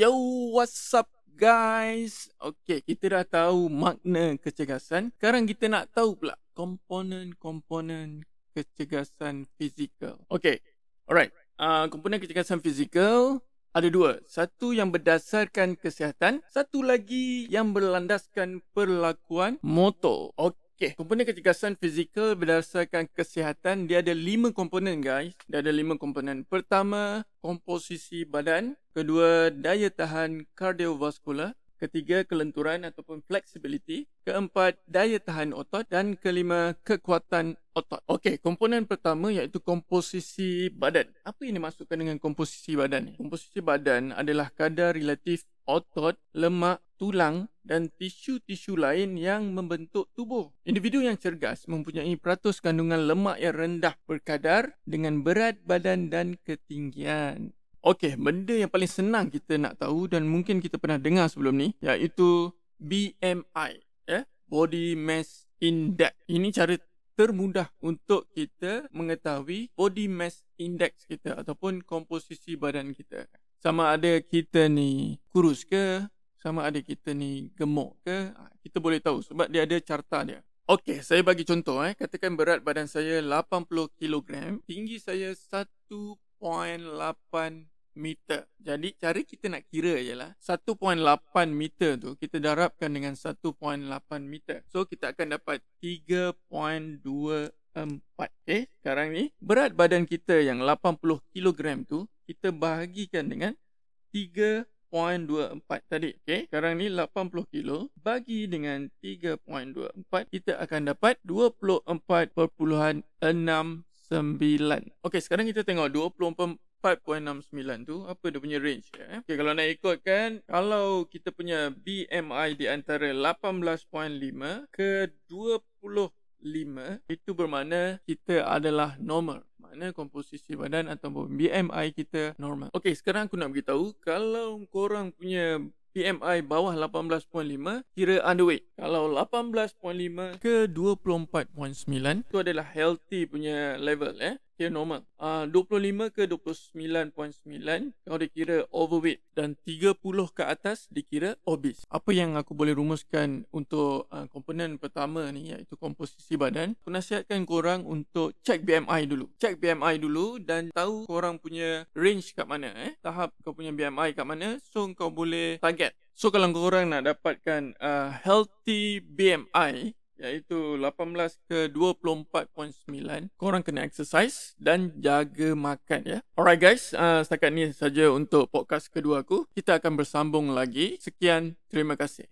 Yo, what's up guys? Okay, kita dah tahu makna kecergasan. Sekarang kita nak tahu pula komponen-komponen kecergasan fizikal. Okay, alright. Komponen kecergasan fizikal ada dua. Satu yang berdasarkan kesihatan, satu lagi yang berlandaskan perlakuan motor. Okay, komponen kecergasan fizikal berdasarkan kesihatan, dia ada 5 komponen guys. Dia ada 5 komponen. Pertama, komposisi badan. Kedua, daya tahan kardiovaskular. Ketiga, kelenturan ataupun flexibility. Keempat, daya tahan otot. Dan kelima, kekuatan otot. Okey, komponen pertama iaitu komposisi badan. Apa yang dimaksudkan dengan komposisi badan? Komposisi badan adalah kadar relatif otot, lemak, tulang dan tisu-tisu lain yang membentuk tubuh. Individu yang cergas mempunyai peratus kandungan lemak yang rendah berkadar dengan berat badan dan ketinggian. Okey, benda yang paling senang kita nak tahu dan mungkin kita pernah dengar sebelum ni iaitu BMI, Body Mass Index. Ini cara termudah untuk kita mengetahui Body Mass Index kita ataupun komposisi badan kita. Sama ada kita ni kurus ke, sama ada kita ni gemuk ke, kita boleh tahu sebab dia ada carta dia. Okey, saya bagi contoh katakan berat badan saya 80 kg, tinggi saya 1.8 meter. Jadi cara kita nak kira ialah 1.8 meter tu kita darabkan dengan 1.8 meter. So kita akan dapat 3.24. Sekarang ni berat badan kita yang 80 kg tu kita bahagikan dengan 3.24 tadi. Okey, sekarang ni 80 kilo bagi dengan 3.24 kita akan dapat 24.69. Okey, sekarang kita tengok 24.69 tu apa dia punya range dia. Okey, kalau nak ikutkan, kalau kita punya BMI di antara 18.5 ke 25, itu bermakna kita adalah normal. Makna komposisi badan ataupun BMI kita normal. Okey, sekarang aku nak beritahu, kalau korang punya BMI bawah 18.5 kira underweight. Kalau 18.5 ke 24.9 itu adalah healthy punya level, kira normal. 25 ke 29.9 kalau dikira overweight, dan 30 ke atas dikira obese. Apa yang aku boleh rumuskan untuk komponen pertama ni iaitu komposisi badan, aku nasihatkan korang untuk check BMI dulu. Check BMI dulu dan tahu korang punya range kat mana, tahap kau punya BMI kat mana, so kau boleh target. So kalau korang nak dapatkan healthy BMI iaitu 18 ke 24.9, korang kena exercise dan jaga makan ya. Alright guys, setakat ni saja untuk podcast kedua aku. Kita akan bersambung lagi. Sekian, terima kasih.